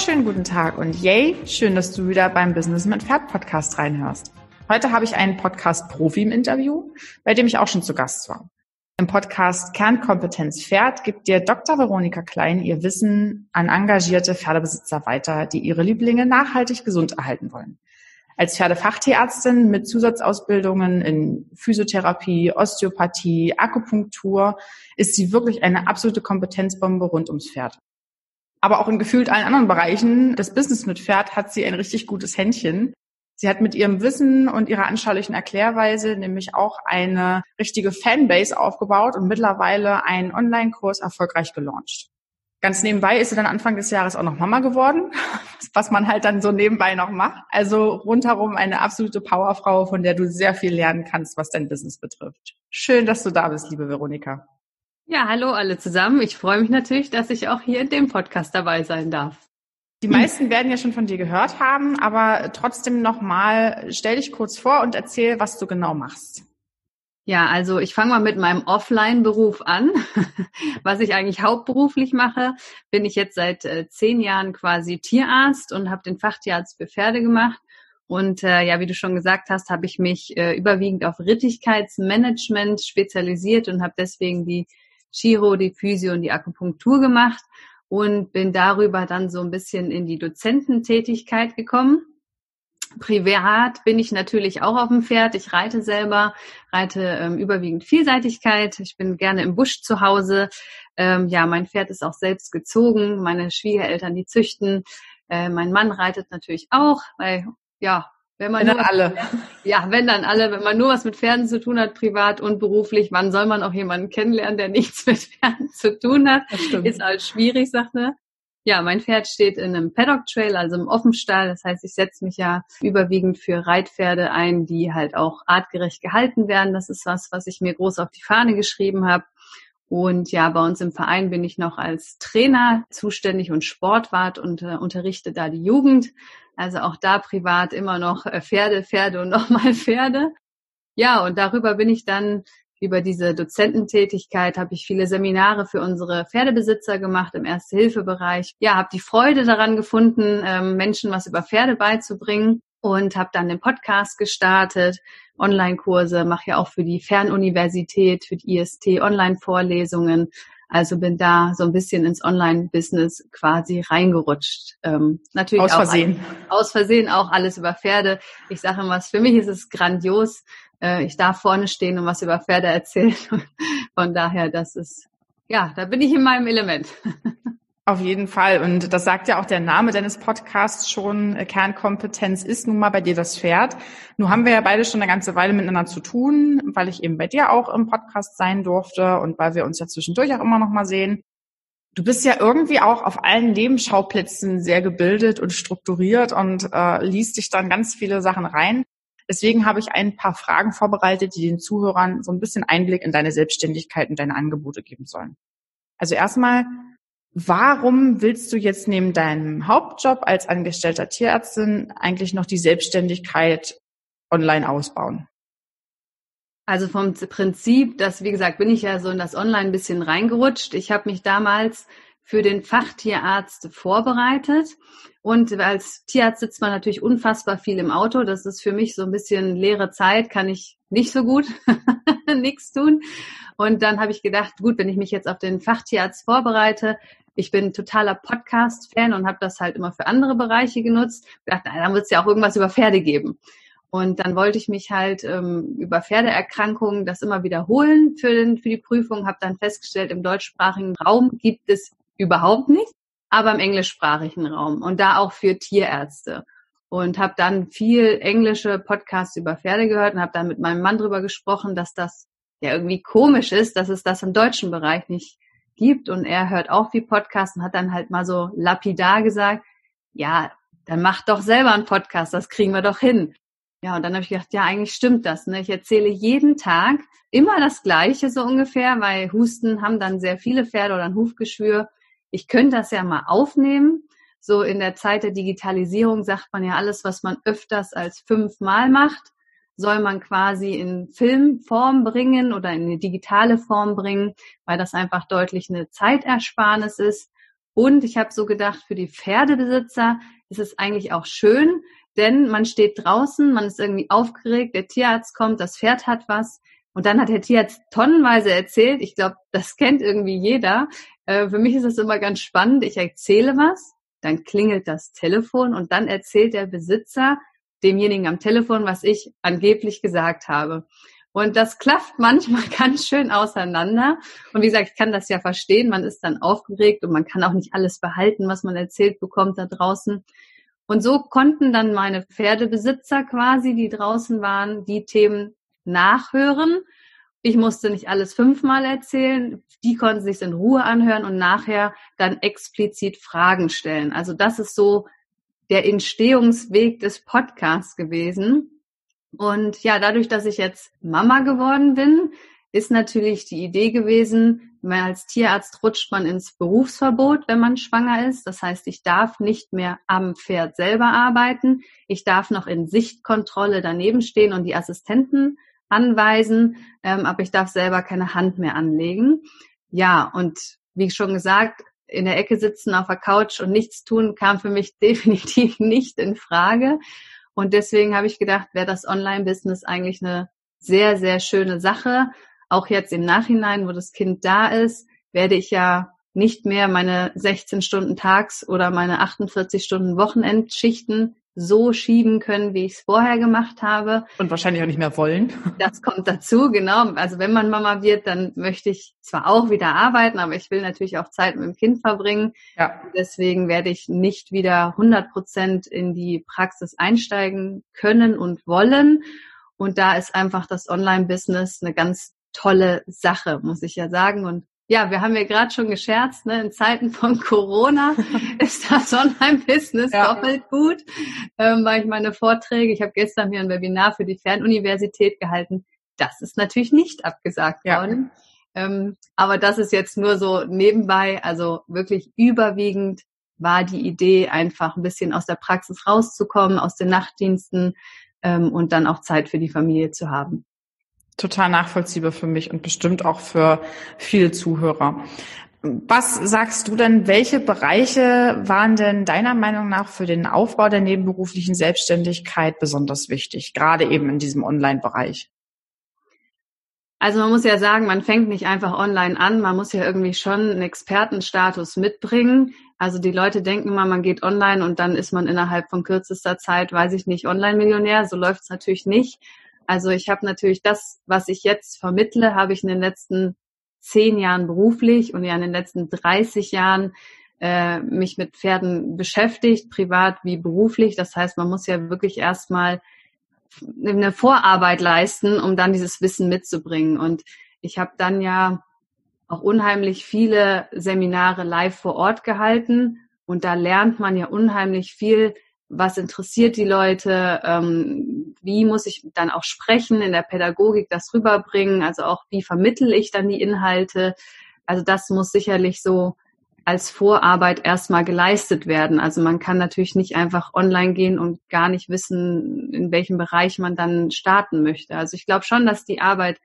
wunderschönen guten Tag und yay, schön, dass du wieder beim Business mit Pferd Podcast reinhörst. Heute habe ich einen Podcast-Profi im Interview, bei dem ich auch schon zu Gast war. Im Podcast Kernkompetenz Pferd gibt dir Dr. Veronika Klein ihr Wissen an engagierte Pferdebesitzer weiter, die ihre Lieblinge nachhaltig gesund erhalten wollen. Als Pferdefachtierärztin mit Zusatzausbildungen in Physiotherapie, Osteopathie, Akupunktur ist sie wirklich eine absolute Kompetenzbombe rund ums Pferd. Aber auch in gefühlt allen anderen Bereichen des Business mit Pferd hat sie ein richtig gutes Händchen. Sie hat mit ihrem Wissen und ihrer anschaulichen Erklärweise nämlich auch eine richtige Fanbase aufgebaut und mittlerweile einen Online-Kurs erfolgreich gelauncht. Ganz nebenbei ist sie dann Anfang des Jahres auch noch Mama geworden, was man halt dann so nebenbei noch macht. Also rundherum eine absolute Powerfrau, von der du sehr viel lernen kannst, was dein Business betrifft. Schön, dass du da bist, liebe Veronika. Ja, hallo alle zusammen. Ich freue mich natürlich, dass ich auch hier in dem Podcast dabei sein darf. Die meisten werden ja schon von dir gehört haben, aber trotzdem nochmal, stell dich kurz vor und erzähl, was du genau machst. Ja, also ich fange mal mit meinem Offline-Beruf an. Was ich eigentlich hauptberuflich mache, bin ich jetzt seit 10 Jahren quasi Tierarzt und habe den Fachtierarzt für Pferde gemacht. Und ja, wie du schon gesagt hast, habe ich mich überwiegend auf Rittigkeitsmanagement spezialisiert und habe deswegen die Chiro, die Physio und die Akupunktur gemacht und bin darüber dann so ein bisschen in die Dozententätigkeit gekommen. Privat bin ich natürlich auch auf dem Pferd. Ich reite selber, überwiegend Vielseitigkeit. Ich bin gerne im Busch zu Hause. Ja, mein Pferd ist auch selbst gezogen. Meine Schwiegereltern, die züchten. Mein Mann reitet natürlich auch, weil, ja, wenn man nur was mit Pferden zu tun hat, privat und beruflich, wann soll man auch jemanden kennenlernen, der nichts mit Pferden zu tun hat? Ist halt schwierig, sagt er. Ja, mein Pferd steht in einem Paddock Trail, also im Offenstall. Das heißt, ich setze mich ja überwiegend für Reitpferde ein, die halt auch artgerecht gehalten werden. Das ist was ich mir groß auf die Fahne geschrieben habe. Und ja, bei uns im Verein bin ich noch als Trainer zuständig und Sportwart und unterrichte da die Jugend. Also auch da privat immer noch Pferde und nochmal Pferde. Ja, und darüber bin ich dann über diese Dozententätigkeit, habe ich viele Seminare für unsere Pferdebesitzer gemacht im Erste-Hilfe-Bereich. Ja, habe die Freude daran gefunden, Menschen was über Pferde beizubringen. Und habe dann den Podcast gestartet, Online-Kurse, mache ja auch für die Fernuniversität, für die IST Online-Vorlesungen. Also bin da so ein bisschen ins Online-Business quasi reingerutscht. Natürlich aus Versehen. Aus Versehen auch alles über Pferde. Ich sage immer, für mich ist es grandios. Ich darf vorne stehen und was über Pferde erzählen. Von daher, da bin ich in meinem Element. Auf jeden Fall. Und das sagt ja auch der Name deines Podcasts schon. Kernkompetenz ist nun mal bei dir das Pferd. Nun haben wir ja beide schon eine ganze Weile miteinander zu tun, weil ich eben bei dir auch im Podcast sein durfte und weil wir uns ja zwischendurch auch immer noch mal sehen. Du bist ja irgendwie auch auf allen Lebensschauplätzen sehr gebildet und strukturiert und liest dich dann ganz viele Sachen rein. Deswegen habe ich ein paar Fragen vorbereitet, die den Zuhörern so ein bisschen Einblick in deine Selbstständigkeit und deine Angebote geben sollen. Also erstmal, warum willst du jetzt neben deinem Hauptjob als angestellter Tierärztin eigentlich noch die Selbstständigkeit online ausbauen? Also vom Prinzip, wie gesagt, bin ich ja so in das Online ein bisschen reingerutscht. Ich habe mich damals für den Fachtierarzt vorbereitet. Und als Tierarzt sitzt man natürlich unfassbar viel im Auto. Das ist für mich so ein bisschen leere Zeit, kann ich nicht so gut nichts tun. Und dann habe ich gedacht, gut, wenn ich mich jetzt auf den Fachtierarzt vorbereite, ich bin totaler Podcast-Fan und habe das halt immer für andere Bereiche genutzt. Ich dachte, dann wird es ja auch irgendwas über Pferde geben. Und dann wollte ich mich halt über Pferdeerkrankungen das immer wiederholen für die Prüfung. Habe dann festgestellt, im deutschsprachigen Raum gibt es überhaupt nicht, aber im englischsprachigen Raum und da auch für Tierärzte. Und habe dann viel englische Podcasts über Pferde gehört und habe dann mit meinem Mann drüber gesprochen, dass das ja irgendwie komisch ist, dass es das im deutschen Bereich nicht gibt. Und er hört auch viel Podcasts und hat dann halt mal so lapidar gesagt, ja, dann mach doch selber einen Podcast, das kriegen wir doch hin. Ja, und dann habe ich gedacht, ja, eigentlich stimmt das, ne? Ich erzähle jeden Tag immer das Gleiche so ungefähr, weil Husten haben dann sehr viele Pferde oder ein Hufgeschwür. Ich könnte das ja mal aufnehmen. So in der Zeit der Digitalisierung sagt man ja, alles, was man öfters als 5-mal macht, soll man quasi in Filmform bringen oder in eine digitale Form bringen, weil das einfach deutlich eine Zeitersparnis ist. Und ich habe so gedacht, für die Pferdebesitzer ist es eigentlich auch schön, denn man steht draußen, man ist irgendwie aufgeregt, der Tierarzt kommt, das Pferd hat was. Und dann hat der Tierarzt tonnenweise erzählt, ich glaube, das kennt irgendwie jeder. Für mich ist das immer ganz spannend, ich erzähle was, dann klingelt das Telefon und dann erzählt der Besitzer demjenigen am Telefon, was ich angeblich gesagt habe. Und das klafft manchmal ganz schön auseinander. Und wie gesagt, ich kann das ja verstehen, man ist dann aufgeregt und man kann auch nicht alles behalten, was man erzählt bekommt da draußen. Und so konnten dann meine Pferdebesitzer quasi, die draußen waren, die Themen nachhören. Ich musste nicht alles 5-mal erzählen. Die konnten sich in Ruhe anhören und nachher dann explizit Fragen stellen. Also das ist so der Entstehungsweg des Podcasts gewesen. Und ja, dadurch, dass ich jetzt Mama geworden bin, ist natürlich die Idee gewesen, weil als Tierarzt rutscht man ins Berufsverbot, wenn man schwanger ist. Das heißt, ich darf nicht mehr am Pferd selber arbeiten. Ich darf noch in Sichtkontrolle daneben stehen und die Assistenten anweisen, aber ich darf selber keine Hand mehr anlegen. Ja, und wie schon gesagt, in der Ecke sitzen auf der Couch und nichts tun kam für mich definitiv nicht in Frage. Und deswegen habe ich gedacht, wäre das Online-Business eigentlich eine sehr, sehr schöne Sache. Auch jetzt im Nachhinein, wo das Kind da ist, werde ich ja nicht mehr meine 16 Stunden tags oder meine 48 Stunden Wochenendschichten so schieben können, wie ich es vorher gemacht habe. Und wahrscheinlich auch nicht mehr wollen. Das kommt dazu, genau. Also wenn man Mama wird, dann möchte ich zwar auch wieder arbeiten, aber ich will natürlich auch Zeit mit dem Kind verbringen. Ja. Deswegen werde ich nicht wieder 100% in die Praxis einsteigen können und wollen. Und da ist einfach das Online-Business eine ganz tolle Sache, muss ich ja sagen. Und ja, wir haben ja gerade schon gescherzt, ne? In Zeiten von Corona ist das Online-Business doppelt gut, weil ich meine Vorträge, ich habe gestern hier ein Webinar für die Fernuniversität gehalten, das ist natürlich nicht abgesagt worden, aber das ist jetzt nur so nebenbei, also wirklich überwiegend war die Idee, einfach ein bisschen aus der Praxis rauszukommen, aus den Nachtdiensten und dann auch Zeit für die Familie zu haben. Total nachvollziehbar für mich und bestimmt auch für viele Zuhörer. Was sagst du denn, welche Bereiche waren denn deiner Meinung nach für den Aufbau der nebenberuflichen Selbstständigkeit besonders wichtig, gerade eben in diesem Online-Bereich? Also man muss ja sagen, man fängt nicht einfach online an, man muss ja irgendwie schon einen Expertenstatus mitbringen. Also die Leute denken immer, man geht online und dann ist man innerhalb von kürzester Zeit, weiß ich nicht, Online-Millionär, so läuft es natürlich nicht. Also ich habe natürlich das, was ich jetzt vermittle, habe ich in den letzten 10 Jahren beruflich und ja in den letzten 30 Jahren mich mit Pferden beschäftigt, privat wie beruflich. Das heißt, man muss ja wirklich erstmal eine Vorarbeit leisten, um dann dieses Wissen mitzubringen. Und ich habe dann ja auch unheimlich viele Seminare live vor Ort gehalten und da lernt man ja unheimlich viel. Was interessiert die Leute, wie muss ich dann auch sprechen, in der Pädagogik das rüberbringen, also auch wie vermittle ich dann die Inhalte. Also das muss sicherlich so als Vorarbeit erstmal geleistet werden. Also man kann natürlich nicht einfach online gehen und gar nicht wissen, in welchem Bereich man dann starten möchte. Also ich glaube schon, dass die Arbeit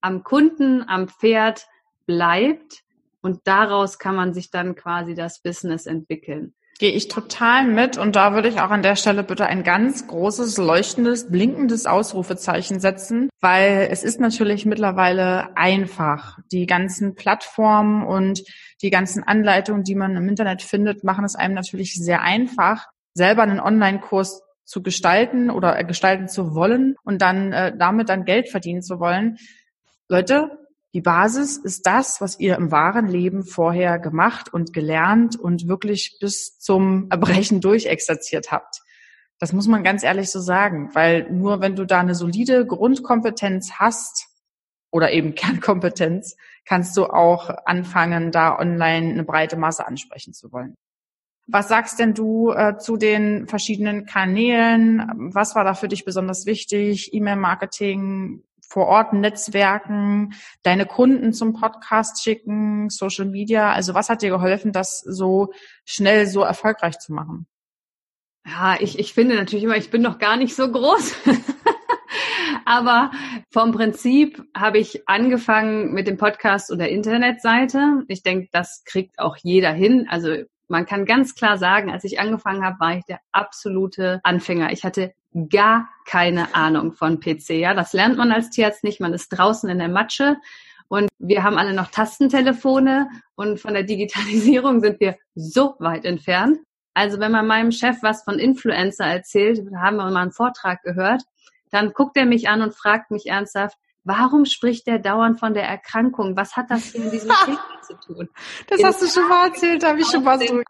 am Kunden, am Pferd bleibt und daraus kann man sich dann quasi das Business entwickeln. Gehe ich total mit und da würde ich auch an der Stelle bitte ein ganz großes, leuchtendes, blinkendes Ausrufezeichen setzen, weil es ist natürlich mittlerweile einfach. Die ganzen Plattformen und die ganzen Anleitungen, die man im Internet findet, machen es einem natürlich sehr einfach, selber einen Online-Kurs zu gestalten oder gestalten zu wollen und dann damit dann Geld verdienen zu wollen. Leute, die Basis ist das, was ihr im wahren Leben vorher gemacht und gelernt und wirklich bis zum Erbrechen durchexerziert habt. Das muss man ganz ehrlich so sagen, weil nur wenn du da eine solide Grundkompetenz hast oder eben Kernkompetenz, kannst du auch anfangen, da online eine breite Masse ansprechen zu wollen. Was sagst denn du zu den verschiedenen Kanälen? Was war da für dich besonders wichtig? E-Mail-Marketing? Vor Ort Netzwerken, deine Kunden zum Podcast schicken, Social Media. Also was hat dir geholfen, das so schnell so erfolgreich zu machen? Ja, ich finde natürlich immer, ich bin noch gar nicht so groß. Aber vom Prinzip habe ich angefangen mit dem Podcast und der Internetseite. Ich denke, das kriegt auch jeder hin. Also Man kann ganz klar sagen, als ich angefangen habe, war ich der absolute Anfänger. Ich hatte gar keine Ahnung von PC. Ja, das lernt man als Tierarzt nicht. Man ist draußen in der Matsche. Und wir haben alle noch Tastentelefone und von der Digitalisierung sind wir so weit entfernt. Also wenn man meinem Chef was von Influencer erzählt, haben wir mal einen Vortrag gehört, dann guckt er mich an und fragt mich ernsthaft, warum spricht der dauernd von der Erkrankung? Was hat das hier mit diesem Thema zu tun? Das hast du schon mal erzählt, da habe ich schon was drüber.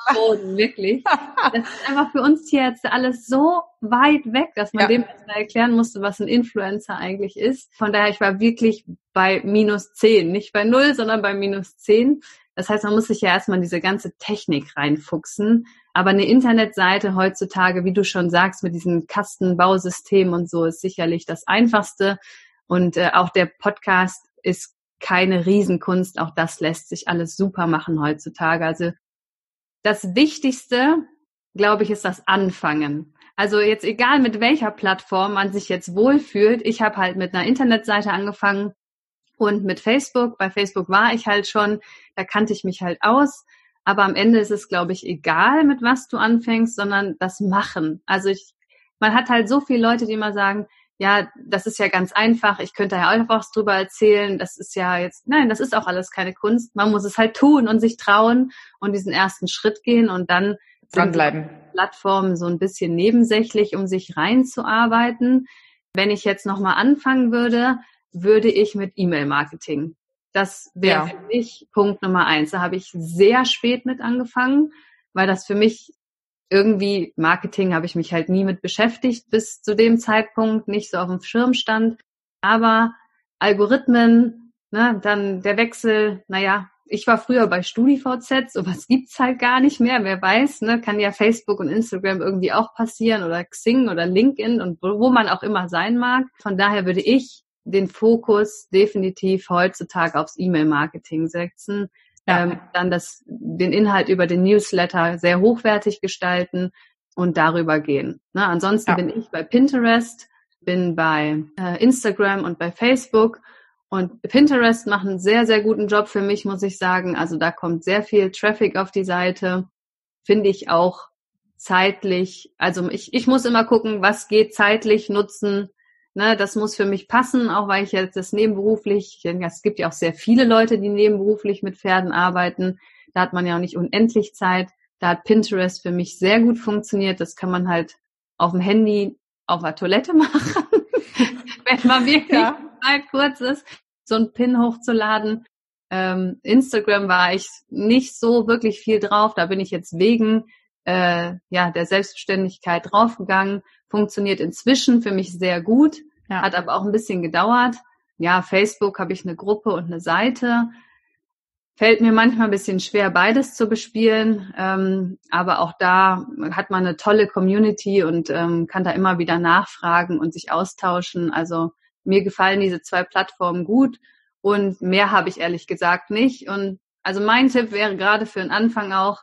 Wirklich. Das ist einfach für uns Tierärzte alles so weit weg, dass man dem erstmal erklären musste, was ein Influencer eigentlich ist. Von daher, ich war wirklich bei -10. Nicht bei 0, sondern bei -10. Das heißt, man muss sich ja erstmal in diese ganze Technik reinfuchsen. Aber eine Internetseite heutzutage, wie du schon sagst, mit diesen Kastenbausystemen und so, ist sicherlich das Einfachste. Und auch der Podcast ist keine Riesenkunst. Auch das lässt sich alles super machen heutzutage. Also das Wichtigste, glaube ich, ist das Anfangen. Also jetzt egal, mit welcher Plattform man sich jetzt wohlfühlt. Ich habe halt mit einer Internetseite angefangen und mit Facebook. Bei Facebook war ich halt schon, da kannte ich mich halt aus. Aber am Ende ist es, glaube ich, egal, mit was du anfängst, sondern das Machen. Also man hat halt so viele Leute, die immer sagen, ja, das ist ja ganz einfach, ich könnte ja auch was drüber erzählen, das ist ja jetzt, nein, das ist auch alles keine Kunst, man muss es halt tun und sich trauen und diesen ersten Schritt gehen und dann dranbleiben. Sind Plattformen so ein bisschen nebensächlich, um sich reinzuarbeiten. Wenn ich jetzt nochmal anfangen würde, würde ich mit E-Mail-Marketing. Das wäre für mich Punkt Nummer 1. Da habe ich sehr spät mit angefangen, weil das für mich irgendwie, Marketing habe ich mich halt nie mit beschäftigt bis zu dem Zeitpunkt, nicht so auf dem Schirm stand. Aber Algorithmen, ne, dann der Wechsel, naja, ich war früher bei StudiVZ, sowas gibt's halt gar nicht mehr, wer weiß, ne, kann ja Facebook und Instagram irgendwie auch passieren oder Xing oder LinkedIn und wo man auch immer sein mag. Von daher würde ich den Fokus definitiv heutzutage aufs E-Mail-Marketing setzen. Dann den Inhalt über den Newsletter sehr hochwertig gestalten und darüber gehen. Ne? Ansonsten bin ich bei Pinterest, bin bei Instagram und bei Facebook. Und Pinterest macht einen sehr, sehr guten Job für mich, muss ich sagen. Also da kommt sehr viel Traffic auf die Seite. Finde ich auch zeitlich. Also ich muss immer gucken, was geht zeitlich nutzen. Ne, das muss für mich passen, auch weil ich jetzt das nebenberuflich, es gibt ja auch sehr viele Leute, die nebenberuflich mit Pferden arbeiten, da hat man ja auch nicht unendlich Zeit, da hat Pinterest für mich sehr gut funktioniert, das kann man halt auf dem Handy auf der Toilette machen, wenn man wirklich halt kurz ist, so ein Pin hochzuladen. Instagram war ich nicht so wirklich viel drauf, da bin ich jetzt wegen der Selbstständigkeit draufgegangen, funktioniert inzwischen für mich sehr gut, hat aber auch ein bisschen gedauert. Ja, Facebook habe ich eine Gruppe und eine Seite. Fällt mir manchmal ein bisschen schwer, beides zu bespielen, aber auch da hat man eine tolle Community und kann da immer wieder nachfragen und sich austauschen. Also mir gefallen diese zwei Plattformen gut und mehr habe ich ehrlich gesagt nicht. Und also mein Tipp wäre gerade für den Anfang auch,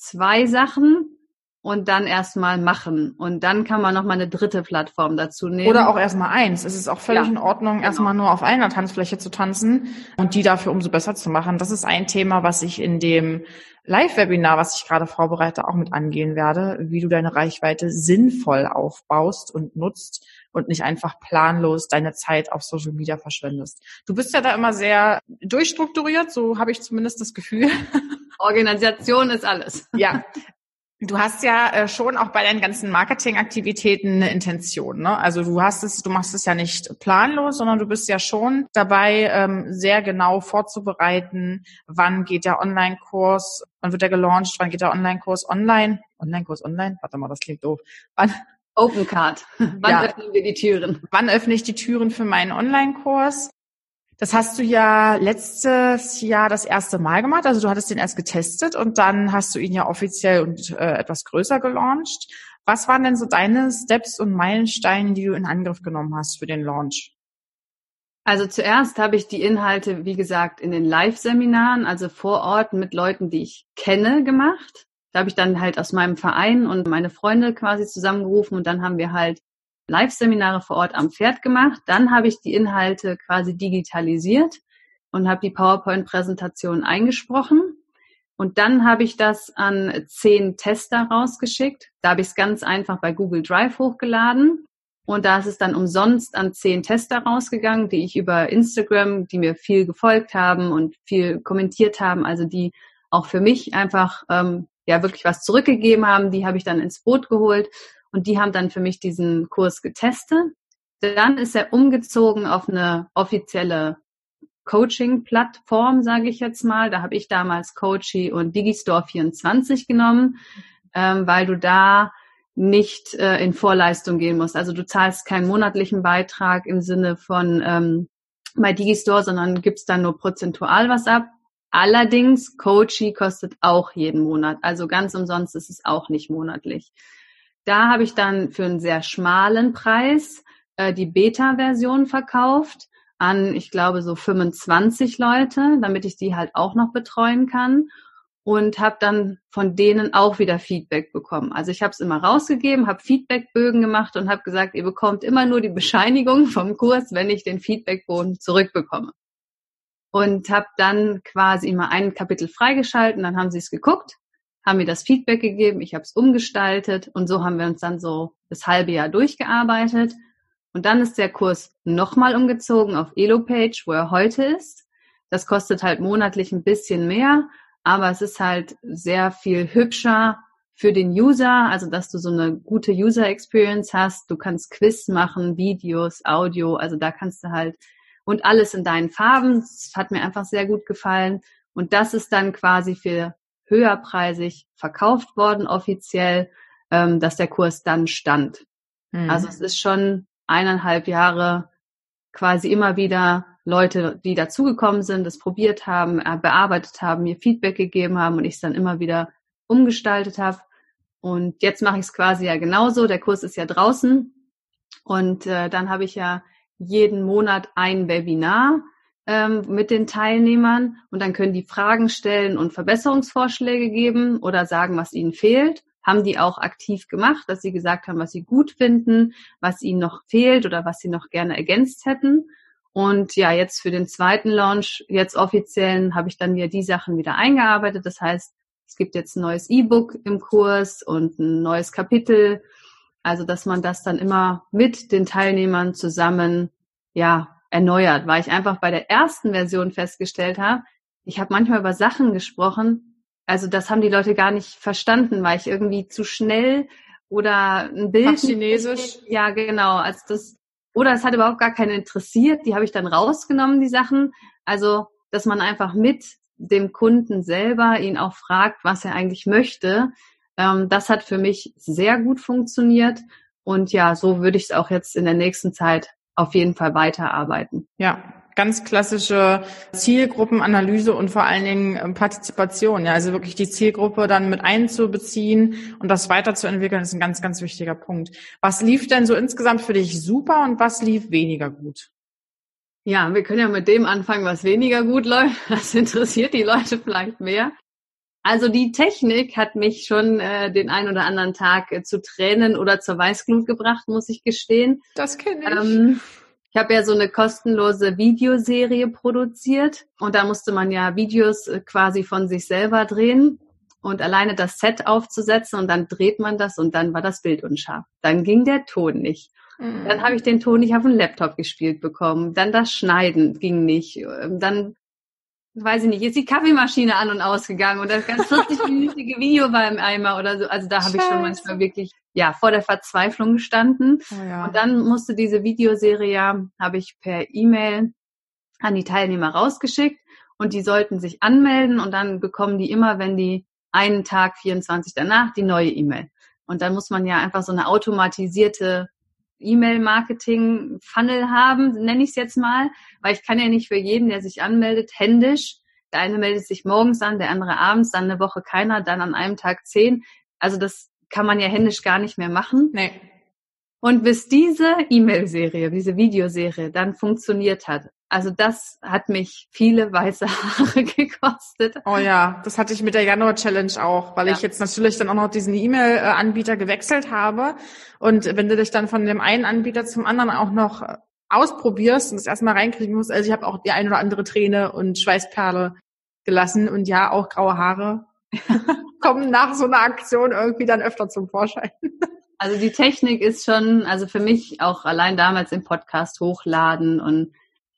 2 Sachen und dann erstmal machen. Und dann kann man nochmal eine dritte Plattform dazu nehmen. Oder auch erstmal 1. Es ist auch völlig in Ordnung, erstmal nur auf einer Tanzfläche zu tanzen und die dafür umso besser zu machen. Das ist ein Thema, was ich in dem Live-Webinar, was ich gerade vorbereite, auch mit angehen werde, wie du deine Reichweite sinnvoll aufbaust und nutzt und nicht einfach planlos deine Zeit auf Social Media verschwendest. Du bist ja da immer sehr durchstrukturiert, so habe ich zumindest das Gefühl. Organisation ist alles. Ja, du hast ja schon auch bei deinen ganzen Marketingaktivitäten eine Intention, ne? Also du machst es ja nicht planlos, sondern du bist ja schon dabei, sehr genau vorzubereiten, wann geht der Online-Kurs, wann wird der gelauncht, wann geht der Online-Kurs online? Online-Kurs online? Warte mal, das klingt doof. Open Card. Wann öffnen wir die Türen? Wann öffne ich die Türen für meinen Online-Kurs? Das hast du ja letztes Jahr das erste Mal gemacht, also du hattest den erst getestet und dann hast du ihn ja offiziell und etwas größer gelauncht. Was waren denn so deine Steps und Meilensteine, die du in Angriff genommen hast für den Launch? Also zuerst habe ich die Inhalte, wie gesagt, in den Live-Seminaren, also vor Ort mit Leuten, die ich kenne, gemacht. Da habe ich dann halt aus meinem Verein und meine Freunde quasi zusammengerufen und dann haben wir halt Live-Seminare vor Ort am Pferd gemacht. Dann habe ich die Inhalte quasi digitalisiert und habe die PowerPoint-Präsentation eingesprochen. Und dann habe ich das an 10 Tester rausgeschickt. Da habe ich es ganz einfach bei Google Drive hochgeladen. Und da ist es dann umsonst an 10 Tester rausgegangen, die ich über Instagram, die mir viel gefolgt haben und viel kommentiert haben, also die auch für mich einfach wirklich was zurückgegeben haben. Die habe ich dann ins Boot geholt und die haben dann für mich diesen Kurs getestet. Dann ist er umgezogen auf eine offizielle Coaching-Plattform, sage ich jetzt mal. Da habe ich damals Coachy und Digistore24 genommen, weil du da nicht in Vorleistung gehen musst. Also du zahlst keinen monatlichen Beitrag im Sinne von bei Digistore, sondern gibst dann nur prozentual was ab. Allerdings, Coachy kostet auch jeden Monat. Also ganz umsonst ist es auch nicht monatlich. Da habe ich dann für einen sehr schmalen Preis die Beta-Version verkauft an, ich glaube, so 25 Leute, damit ich die halt auch noch betreuen kann. Und habe dann von denen auch wieder Feedback bekommen. Also ich habe es immer rausgegeben, habe Feedbackbögen gemacht und habe gesagt, ihr bekommt immer nur die Bescheinigung vom Kurs, wenn ich den Feedbackbogen zurückbekomme. Und habe dann quasi immer ein Kapitel freigeschalten, dann haben sie es geguckt, haben mir das Feedback gegeben, ich habe es umgestaltet und so haben wir uns dann so das halbe Jahr durchgearbeitet. Und dann ist der Kurs nochmal umgezogen auf Elo-Page, wo er heute ist. Das kostet halt monatlich ein bisschen mehr, aber es ist halt sehr viel hübscher für den User, also dass du so eine gute User-Experience hast. Du kannst Quiz machen, Videos, Audio, also da kannst du halt und alles in deinen Farben. Das hat mir einfach sehr gut gefallen. Und das ist dann quasi für höherpreisig verkauft worden offiziell, dass der Kurs dann stand. Mhm. Also es ist schon 1,5 Jahre quasi immer wieder Leute, die dazugekommen sind, das probiert haben, bearbeitet haben, mir Feedback gegeben haben und ich es dann immer wieder umgestaltet habe. Und jetzt mache ich es quasi ja genauso. Der Kurs ist ja draußen und dann habe ich ja jeden Monat ein Webinar mit den Teilnehmern und dann können die Fragen stellen und Verbesserungsvorschläge geben oder sagen, was ihnen fehlt. Haben die auch aktiv gemacht, dass sie gesagt haben, was sie gut finden, was ihnen noch fehlt oder was sie noch gerne ergänzt hätten. Und ja, jetzt für den zweiten Launch, jetzt offiziellen, habe ich dann wieder die Sachen wieder eingearbeitet. Das heißt, es gibt jetzt ein neues E-Book im Kurs und ein neues Kapitel. Also, dass man das dann immer mit den Teilnehmern zusammen, ja, erneuert. Weil ich einfach bei der ersten Version festgestellt habe, ich habe manchmal über Sachen gesprochen, also das haben die Leute gar nicht verstanden, weil ich irgendwie zu schnell oder ein Bild... Fast Chinesisch. Ja, genau. Also das, oder es hat überhaupt gar keinen interessiert. Die habe ich dann rausgenommen, die Sachen. Also, dass man einfach mit dem Kunden selber ihn auch fragt, was er eigentlich möchte. Das hat für mich sehr gut funktioniert. Und ja, so würde ich es auch jetzt in der nächsten Zeit auf jeden Fall weiterarbeiten. Ja. Ganz klassische Zielgruppenanalyse und vor allen Dingen Partizipation. Ja, also wirklich die Zielgruppe dann mit einzubeziehen und das weiterzuentwickeln, ist ein ganz, ganz wichtiger Punkt. Was lief denn so insgesamt für dich super und was lief weniger gut? Ja, wir können ja mit dem anfangen, was weniger gut läuft. Das interessiert die Leute vielleicht mehr. Also die Technik hat mich schon den einen oder anderen Tag zu Tränen oder zur Weißglut gebracht, muss ich gestehen. Das kenne ich. Ich habe ja so eine kostenlose Videoserie produziert und da musste man ja Videos quasi von sich selber drehen und alleine das Set aufzusetzen und dann dreht man das und dann war das Bild unscharf. Dann ging der Ton nicht. Dann habe ich den Ton nicht auf den Laptop gespielt bekommen. Dann das Schneiden ging nicht. Dann, weiß ich nicht, ist die Kaffeemaschine an und ausgegangen und das ganz 40-minütige Video war im Eimer oder so. Also da habe ich schon manchmal wirklich vor der Verzweiflung gestanden. Oh ja. Und dann musste diese Videoserie, habe ich per E-Mail an die Teilnehmer rausgeschickt und die sollten sich anmelden und dann bekommen die immer, wenn die einen Tag 24 danach, die neue E-Mail. Und dann muss man ja einfach so eine automatisierte E-Mail-Marketing-Funnel haben, nenne ich es jetzt mal, weil ich kann ja nicht für jeden, der sich anmeldet, händisch. Der eine meldet sich morgens an, der andere abends, dann eine Woche keiner, dann an einem Tag 10. Also das kann man ja händisch gar nicht mehr machen. Nee. Und bis diese E-Mail-Serie, diese Videoserie dann funktioniert hat, also das hat mich viele weiße Haare gekostet. Oh ja, das hatte ich mit der Januar-Challenge auch, weil ich jetzt natürlich dann auch noch diesen E-Mail-Anbieter gewechselt habe. Und wenn du dich dann von dem einen Anbieter zum anderen auch noch ausprobierst und das erstmal reinkriegen musst, also ich habe auch die ein oder andere Träne und Schweißperle gelassen und ja, auch graue Haare. kommen nach so einer Aktion irgendwie dann öfter zum Vorschein. Also die Technik ist schon, also für mich auch allein damals im Podcast hochladen und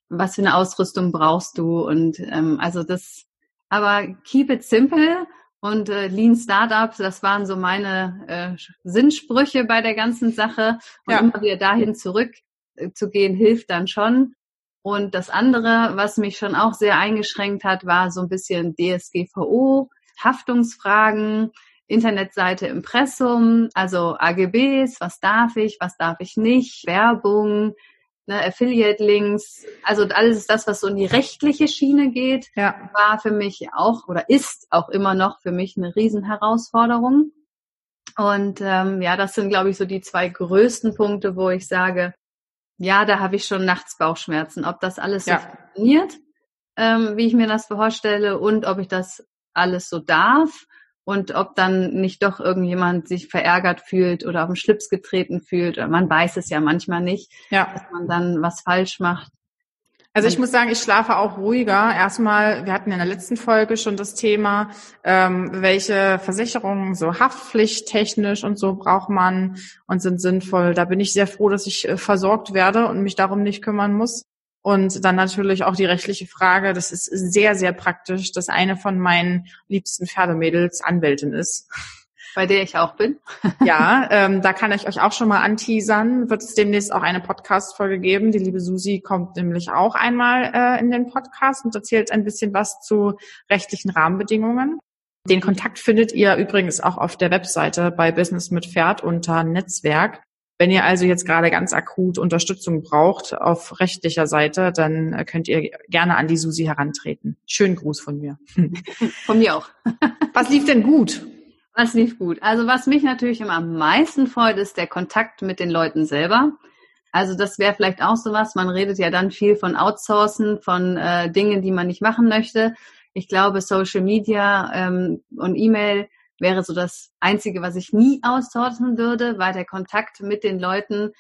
was für eine Ausrüstung brauchst du und also das, aber keep it simple und Lean Startup, das waren so meine Sinnsprüche bei der ganzen Sache und immer wieder dahin zurückzugehen hilft dann schon. Und das andere, was mich schon auch sehr eingeschränkt hat, war so ein bisschen DSGVO, Haftungsfragen, Internetseite, Impressum, also AGBs, was darf ich nicht, Werbung, ne, Affiliate-Links, also alles das, was so in die rechtliche Schiene geht, war für mich auch oder ist auch immer noch für mich eine Riesenherausforderung. Und das sind, glaube ich, so die zwei größten Punkte, wo ich sage, ja, da habe ich schon nachts Bauchschmerzen, ob das alles so funktioniert, wie ich mir das vorstelle und ob ich das alles so darf und ob dann nicht doch irgendjemand sich verärgert fühlt oder auf den Schlips getreten fühlt. Man weiß es ja manchmal nicht, dass man dann was falsch macht. Also ich muss sagen, ich schlafe auch ruhiger. Erstmal, wir hatten in der letzten Folge schon das Thema, welche Versicherungen so haftpflichttechnisch und so braucht man und sind sinnvoll. Da bin ich sehr froh, dass ich versorgt werde und mich darum nicht kümmern muss. Und dann natürlich auch die rechtliche Frage, das ist sehr, sehr praktisch, dass eine von meinen liebsten Pferdemädels Anwältin ist. Bei der ich auch bin. Ja, da kann ich euch auch schon mal anteasern. Wird es demnächst auch eine Podcast-Folge geben. Die liebe Susi kommt nämlich auch einmal in den Podcast und erzählt ein bisschen was zu rechtlichen Rahmenbedingungen. Den Kontakt findet ihr übrigens auch auf der Webseite bei Business mit Pferd unter Netzwerk. Wenn ihr also jetzt gerade ganz akut Unterstützung braucht auf rechtlicher Seite, dann könnt ihr gerne an die Susi herantreten. Schönen Gruß von mir. Von mir auch. Was lief denn gut? Was lief gut? Also was mich natürlich immer am meisten freut, ist der Kontakt mit den Leuten selber. Also das wäre vielleicht auch sowas. Man redet ja dann viel von Outsourcen, von Dingen, die man nicht machen möchte. Ich glaube, Social Media und E-Mail wäre so das Einzige, was ich nie outsourcen würde, weil der Kontakt mit den Leuten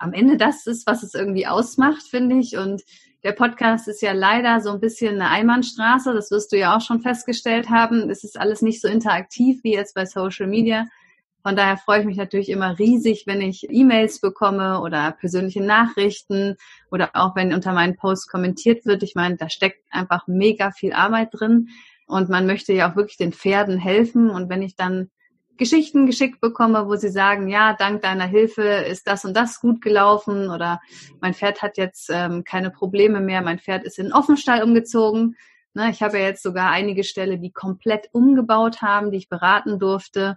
am Ende das ist, was es irgendwie ausmacht, finde ich. Und der Podcast ist ja leider so ein bisschen eine Einbahnstraße, das wirst du ja auch schon festgestellt haben. Es ist alles nicht so interaktiv wie jetzt bei Social Media. Von daher freue ich mich natürlich immer riesig, wenn ich E-Mails bekomme oder persönliche Nachrichten oder auch wenn unter meinen Posts kommentiert wird. Ich meine, da steckt einfach mega viel Arbeit drin und man möchte ja auch wirklich den Pferden helfen. Und wenn ich dann Geschichten geschickt bekomme, wo sie sagen, ja, dank deiner Hilfe ist das und das gut gelaufen oder mein Pferd hat jetzt keine Probleme mehr, mein Pferd ist in den Offenstall umgezogen. Ne, ich habe ja jetzt sogar einige Ställe, die komplett umgebaut haben, die ich beraten durfte,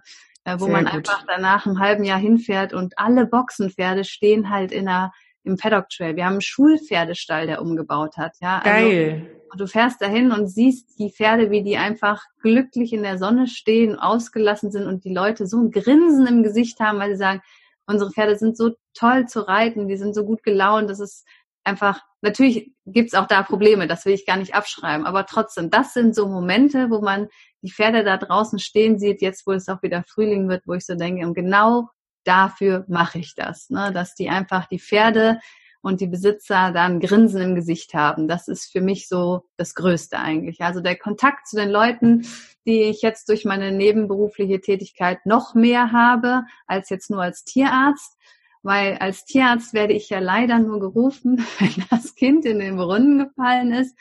wo Sehr man gut. einfach danach im halben Jahr hinfährt und alle Boxenpferde stehen halt im Paddock Trail. Wir haben einen Schulpferdestall, der umgebaut hat. Ja, geil. Also, und du fährst dahin und siehst die Pferde, wie die einfach glücklich in der Sonne stehen, ausgelassen sind und die Leute so ein Grinsen im Gesicht haben, weil sie sagen, unsere Pferde sind so toll zu reiten, die sind so gut gelaunt, das ist einfach, natürlich gibt's auch da Probleme, das will ich gar nicht abschreiben, aber trotzdem, das sind so Momente, wo man die Pferde da draußen stehen sieht, jetzt wo es auch wieder Frühling wird, wo ich so denke, und genau dafür mache ich das, ne? Dass die einfach die Pferde und die Besitzer da ein Grinsen im Gesicht haben. Das ist für mich so das Größte eigentlich. Also der Kontakt zu den Leuten, die ich jetzt durch meine nebenberufliche Tätigkeit noch mehr habe, als jetzt nur als Tierarzt. Weil als Tierarzt werde ich ja leider nur gerufen, wenn das Kind in den Brunnen gefallen ist.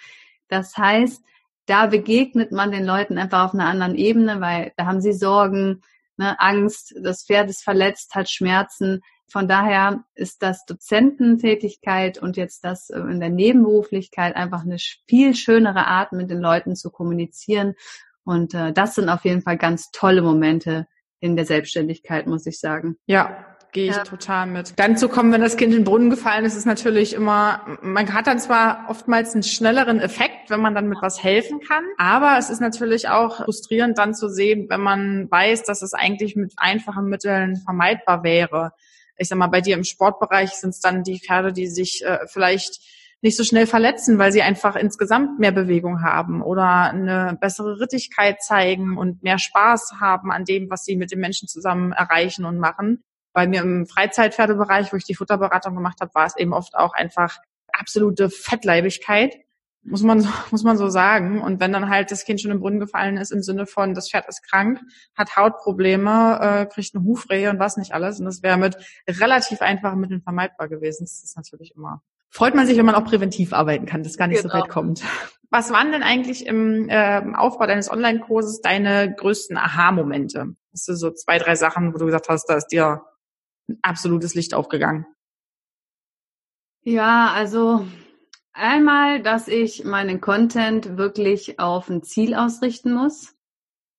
Das heißt, da begegnet man den Leuten einfach auf einer anderen Ebene, weil da haben sie Sorgen, ne, Angst, das Pferd ist verletzt, hat Schmerzen. Von daher ist das Dozententätigkeit und jetzt das in der Nebenberuflichkeit einfach eine viel schönere Art, mit den Leuten zu kommunizieren. Und das sind auf jeden Fall ganz tolle Momente in der Selbstständigkeit, muss ich sagen. Ja, gehe ich total mit. Dann zu kommen, wenn das Kind in den Brunnen gefallen ist, ist natürlich immer, man hat dann zwar oftmals einen schnelleren Effekt, wenn man dann mit was helfen kann, aber es ist natürlich auch frustrierend dann zu sehen, wenn man weiß, dass es eigentlich mit einfachen Mitteln vermeidbar wäre. Ich sag mal, bei dir im Sportbereich sind es dann die Pferde, die sich vielleicht nicht so schnell verletzen, weil sie einfach insgesamt mehr Bewegung haben oder eine bessere Rittigkeit zeigen und mehr Spaß haben an dem, was sie mit den Menschen zusammen erreichen und machen. Bei mir im Freizeitpferdebereich, wo ich die Futterberatung gemacht habe, war es eben oft auch einfach absolute Fettleibigkeit, Muss man so sagen. Und wenn dann halt das Kind schon im Brunnen gefallen ist, im Sinne von, das Pferd ist krank, hat Hautprobleme, kriegt eine Hufrehe und was nicht alles. Und das wäre mit relativ einfachen Mitteln vermeidbar gewesen. Das ist natürlich immer. Freut man sich, wenn man auch präventiv arbeiten kann, dass gar nicht so weit kommt. Was waren denn eigentlich im Aufbau deines Online-Kurses deine größten Aha-Momente? Hast du so 2, 3 Sachen, wo du gesagt hast, da ist dir ein absolutes Licht aufgegangen? Ja, also einmal, dass ich meinen Content wirklich auf ein Ziel ausrichten muss.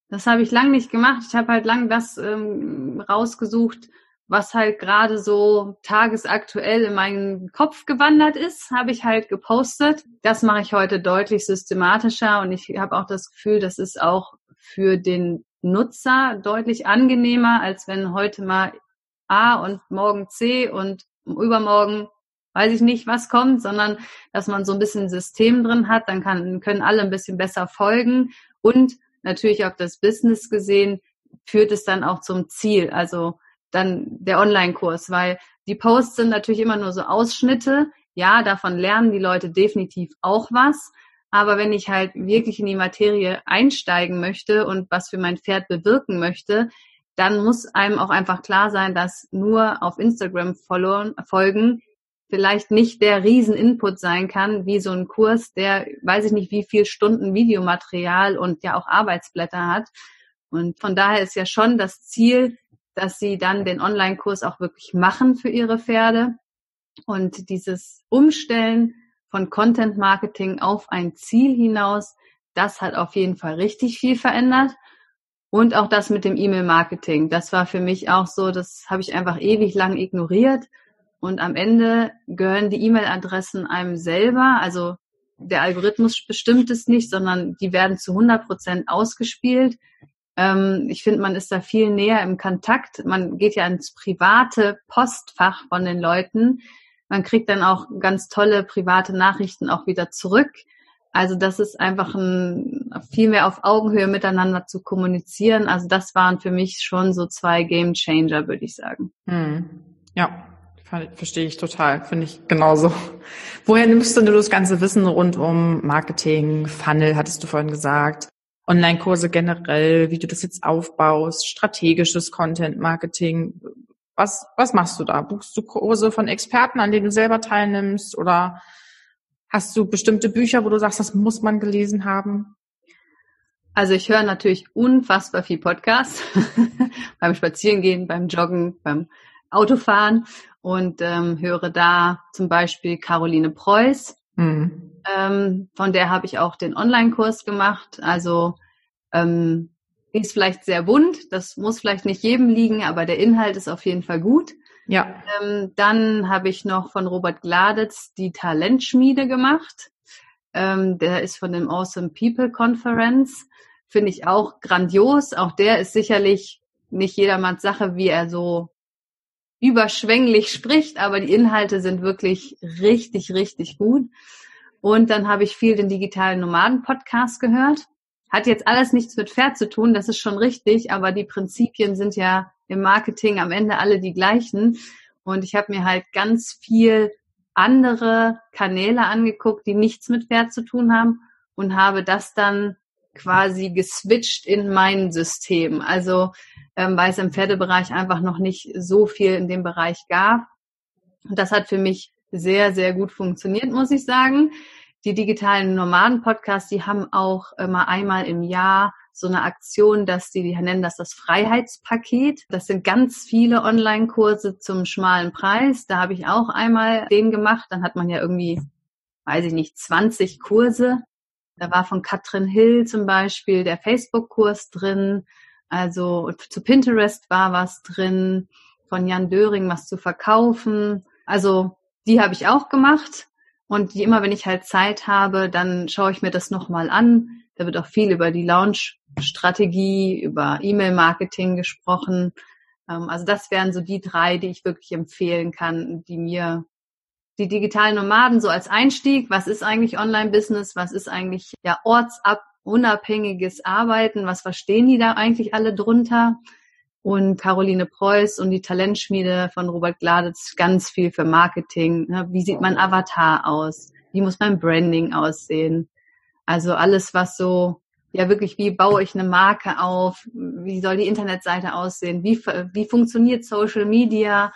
Das habe ich lange nicht gemacht. Ich habe halt lange das rausgesucht, was halt gerade so tagesaktuell in meinen Kopf gewandert ist, habe ich halt gepostet. Das mache ich heute deutlich systematischer und ich habe auch das Gefühl, das ist auch für den Nutzer deutlich angenehmer, als wenn heute mal A und morgen C und übermorgen weiß ich nicht, was kommt, sondern dass man so ein bisschen System drin hat, dann können alle ein bisschen besser folgen und natürlich auf das Business gesehen führt es dann auch zum Ziel, also dann der Online-Kurs, weil die Posts sind natürlich immer nur so Ausschnitte, ja, davon lernen die Leute definitiv auch was, aber wenn ich halt wirklich in die Materie einsteigen möchte und was für mein Pferd bewirken möchte, dann muss einem auch einfach klar sein, dass nur auf Instagram folgen vielleicht nicht der Riesen-Input sein kann, wie so ein Kurs, der weiß ich nicht wie viel Stunden Videomaterial und ja auch Arbeitsblätter hat. Und von daher ist ja schon das Ziel, dass sie dann den Online-Kurs auch wirklich machen für ihre Pferde. Und dieses Umstellen von Content-Marketing auf ein Ziel hinaus, das hat auf jeden Fall richtig viel verändert. Und auch das mit dem E-Mail-Marketing, das war für mich auch so, das habe ich einfach ewig lang ignoriert. Und am Ende gehören die E-Mail-Adressen einem selber. Also der Algorithmus bestimmt es nicht, sondern die werden zu 100% ausgespielt. Ich finde, man ist da viel näher im Kontakt. Man geht ja ins private Postfach von den Leuten. Man kriegt dann auch ganz tolle private Nachrichten auch wieder zurück. Also das ist einfach viel mehr auf Augenhöhe miteinander zu kommunizieren. Also das waren für mich schon so 2 Game Changer, würde ich sagen. Ja. Verstehe ich total, finde ich genauso. Woher nimmst du das ganze Wissen rund um Marketing, Funnel, hattest du vorhin gesagt, Online-Kurse generell, wie du das jetzt aufbaust, strategisches Content-Marketing, was machst du da? Buchst du Kurse von Experten, an denen du selber teilnimmst oder hast du bestimmte Bücher, wo du sagst, das muss man gelesen haben? Also ich höre natürlich unfassbar viel Podcasts beim Spazierengehen, beim Joggen, beim Autofahren und höre da zum Beispiel Caroline Preuß. Von der habe ich auch den Online-Kurs gemacht. Also die ist vielleicht sehr bunt, das muss vielleicht nicht jedem liegen, aber der Inhalt ist auf jeden Fall gut. Ja. Dann habe ich noch von Robert Gladitz die Talentschmiede gemacht. Der ist von dem Awesome People Conference. Finde ich auch grandios. Auch der ist sicherlich nicht jedermanns Sache, wie er so überschwänglich spricht, aber die Inhalte sind wirklich richtig, richtig gut. Und dann habe ich viel den digitalen Nomaden-Podcast gehört. Hat jetzt alles nichts mit Pferd zu tun, das ist schon richtig, aber die Prinzipien sind ja im Marketing am Ende alle die gleichen. Und ich habe mir halt ganz viel andere Kanäle angeguckt, die nichts mit Pferd zu tun haben und habe das dann quasi geswitcht in mein System. Also weil es im Pferdebereich einfach noch nicht so viel in dem Bereich gab. Und das hat für mich sehr, sehr gut funktioniert, muss ich sagen. Die digitalen Nomaden-Podcasts, die haben auch immer einmal im Jahr so eine Aktion, dass die nennen das Freiheitspaket. Das sind ganz viele Online-Kurse zum schmalen Preis. Da habe ich auch einmal den gemacht. Dann hat man ja irgendwie, weiß ich nicht, 20 Kurse. Da war von Katrin Hill zum Beispiel der Facebook-Kurs drin. Also zu Pinterest war was drin, von Jan Döring was zu verkaufen. Also die habe ich auch gemacht und die immer, wenn ich halt Zeit habe, dann schaue ich mir das nochmal an. Da wird auch viel über die Launch-Strategie, über E-Mail-Marketing gesprochen. Also das wären so die 3, die ich wirklich empfehlen kann, die mir die digitalen Nomaden so als Einstieg, was ist eigentlich Online-Business, was ist eigentlich ja ortsunabhängiges Arbeiten, was verstehen die da eigentlich alle drunter? Und Caroline Preuß und die Talentschmiede von Robert Gladitz, ganz viel für Marketing. Wie sieht mein Avatar aus? wie muss mein Branding aussehen? Also alles, was so, ja wirklich, wie baue ich eine Marke auf? Wie soll die Internetseite aussehen? Wie funktioniert Social Media?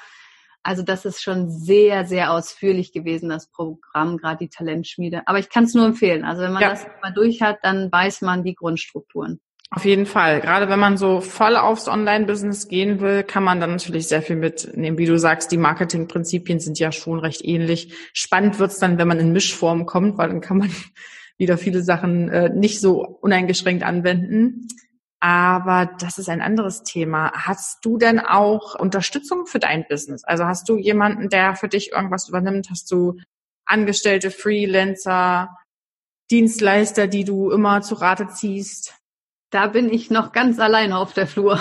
Also das ist schon sehr, sehr ausführlich gewesen, das Programm, gerade die Talentschmiede. Aber ich kann es nur empfehlen. Also wenn man das mal durch hat, dann weiß man die Grundstrukturen. Auf jeden Fall. Gerade wenn man so voll aufs Online-Business gehen will, kann man dann natürlich sehr viel mitnehmen. Wie du sagst, die Marketingprinzipien sind ja schon recht ähnlich. Spannend wird's dann, wenn man in Mischform kommt, weil dann kann man wieder viele Sachen nicht so uneingeschränkt anwenden. Aber das ist ein anderes Thema. Hast du denn auch Unterstützung für dein Business? Also hast du jemanden, der für dich irgendwas übernimmt? Hast du Angestellte, Freelancer, Dienstleister, die du immer zu Rate ziehst? Da bin ich noch ganz alleine auf der Flur.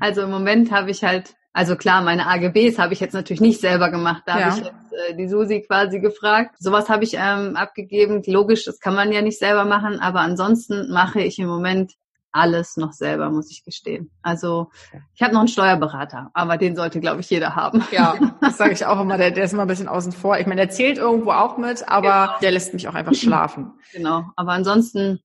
Also im Moment habe ich halt, also klar, meine AGBs habe ich jetzt natürlich nicht selber gemacht. Da habe ich jetzt die Susi quasi gefragt. Sowas habe ich abgegeben. Logisch, das kann man ja nicht selber machen. Aber ansonsten mache ich im Moment alles noch selber, muss ich gestehen. Also ich habe noch einen Steuerberater, aber den sollte, glaube ich, jeder haben. Ja, das sage ich auch immer. Der ist immer ein bisschen außen vor. Ich meine, der zählt irgendwo auch mit, aber der lässt mich auch einfach schlafen. Genau, aber ansonsten...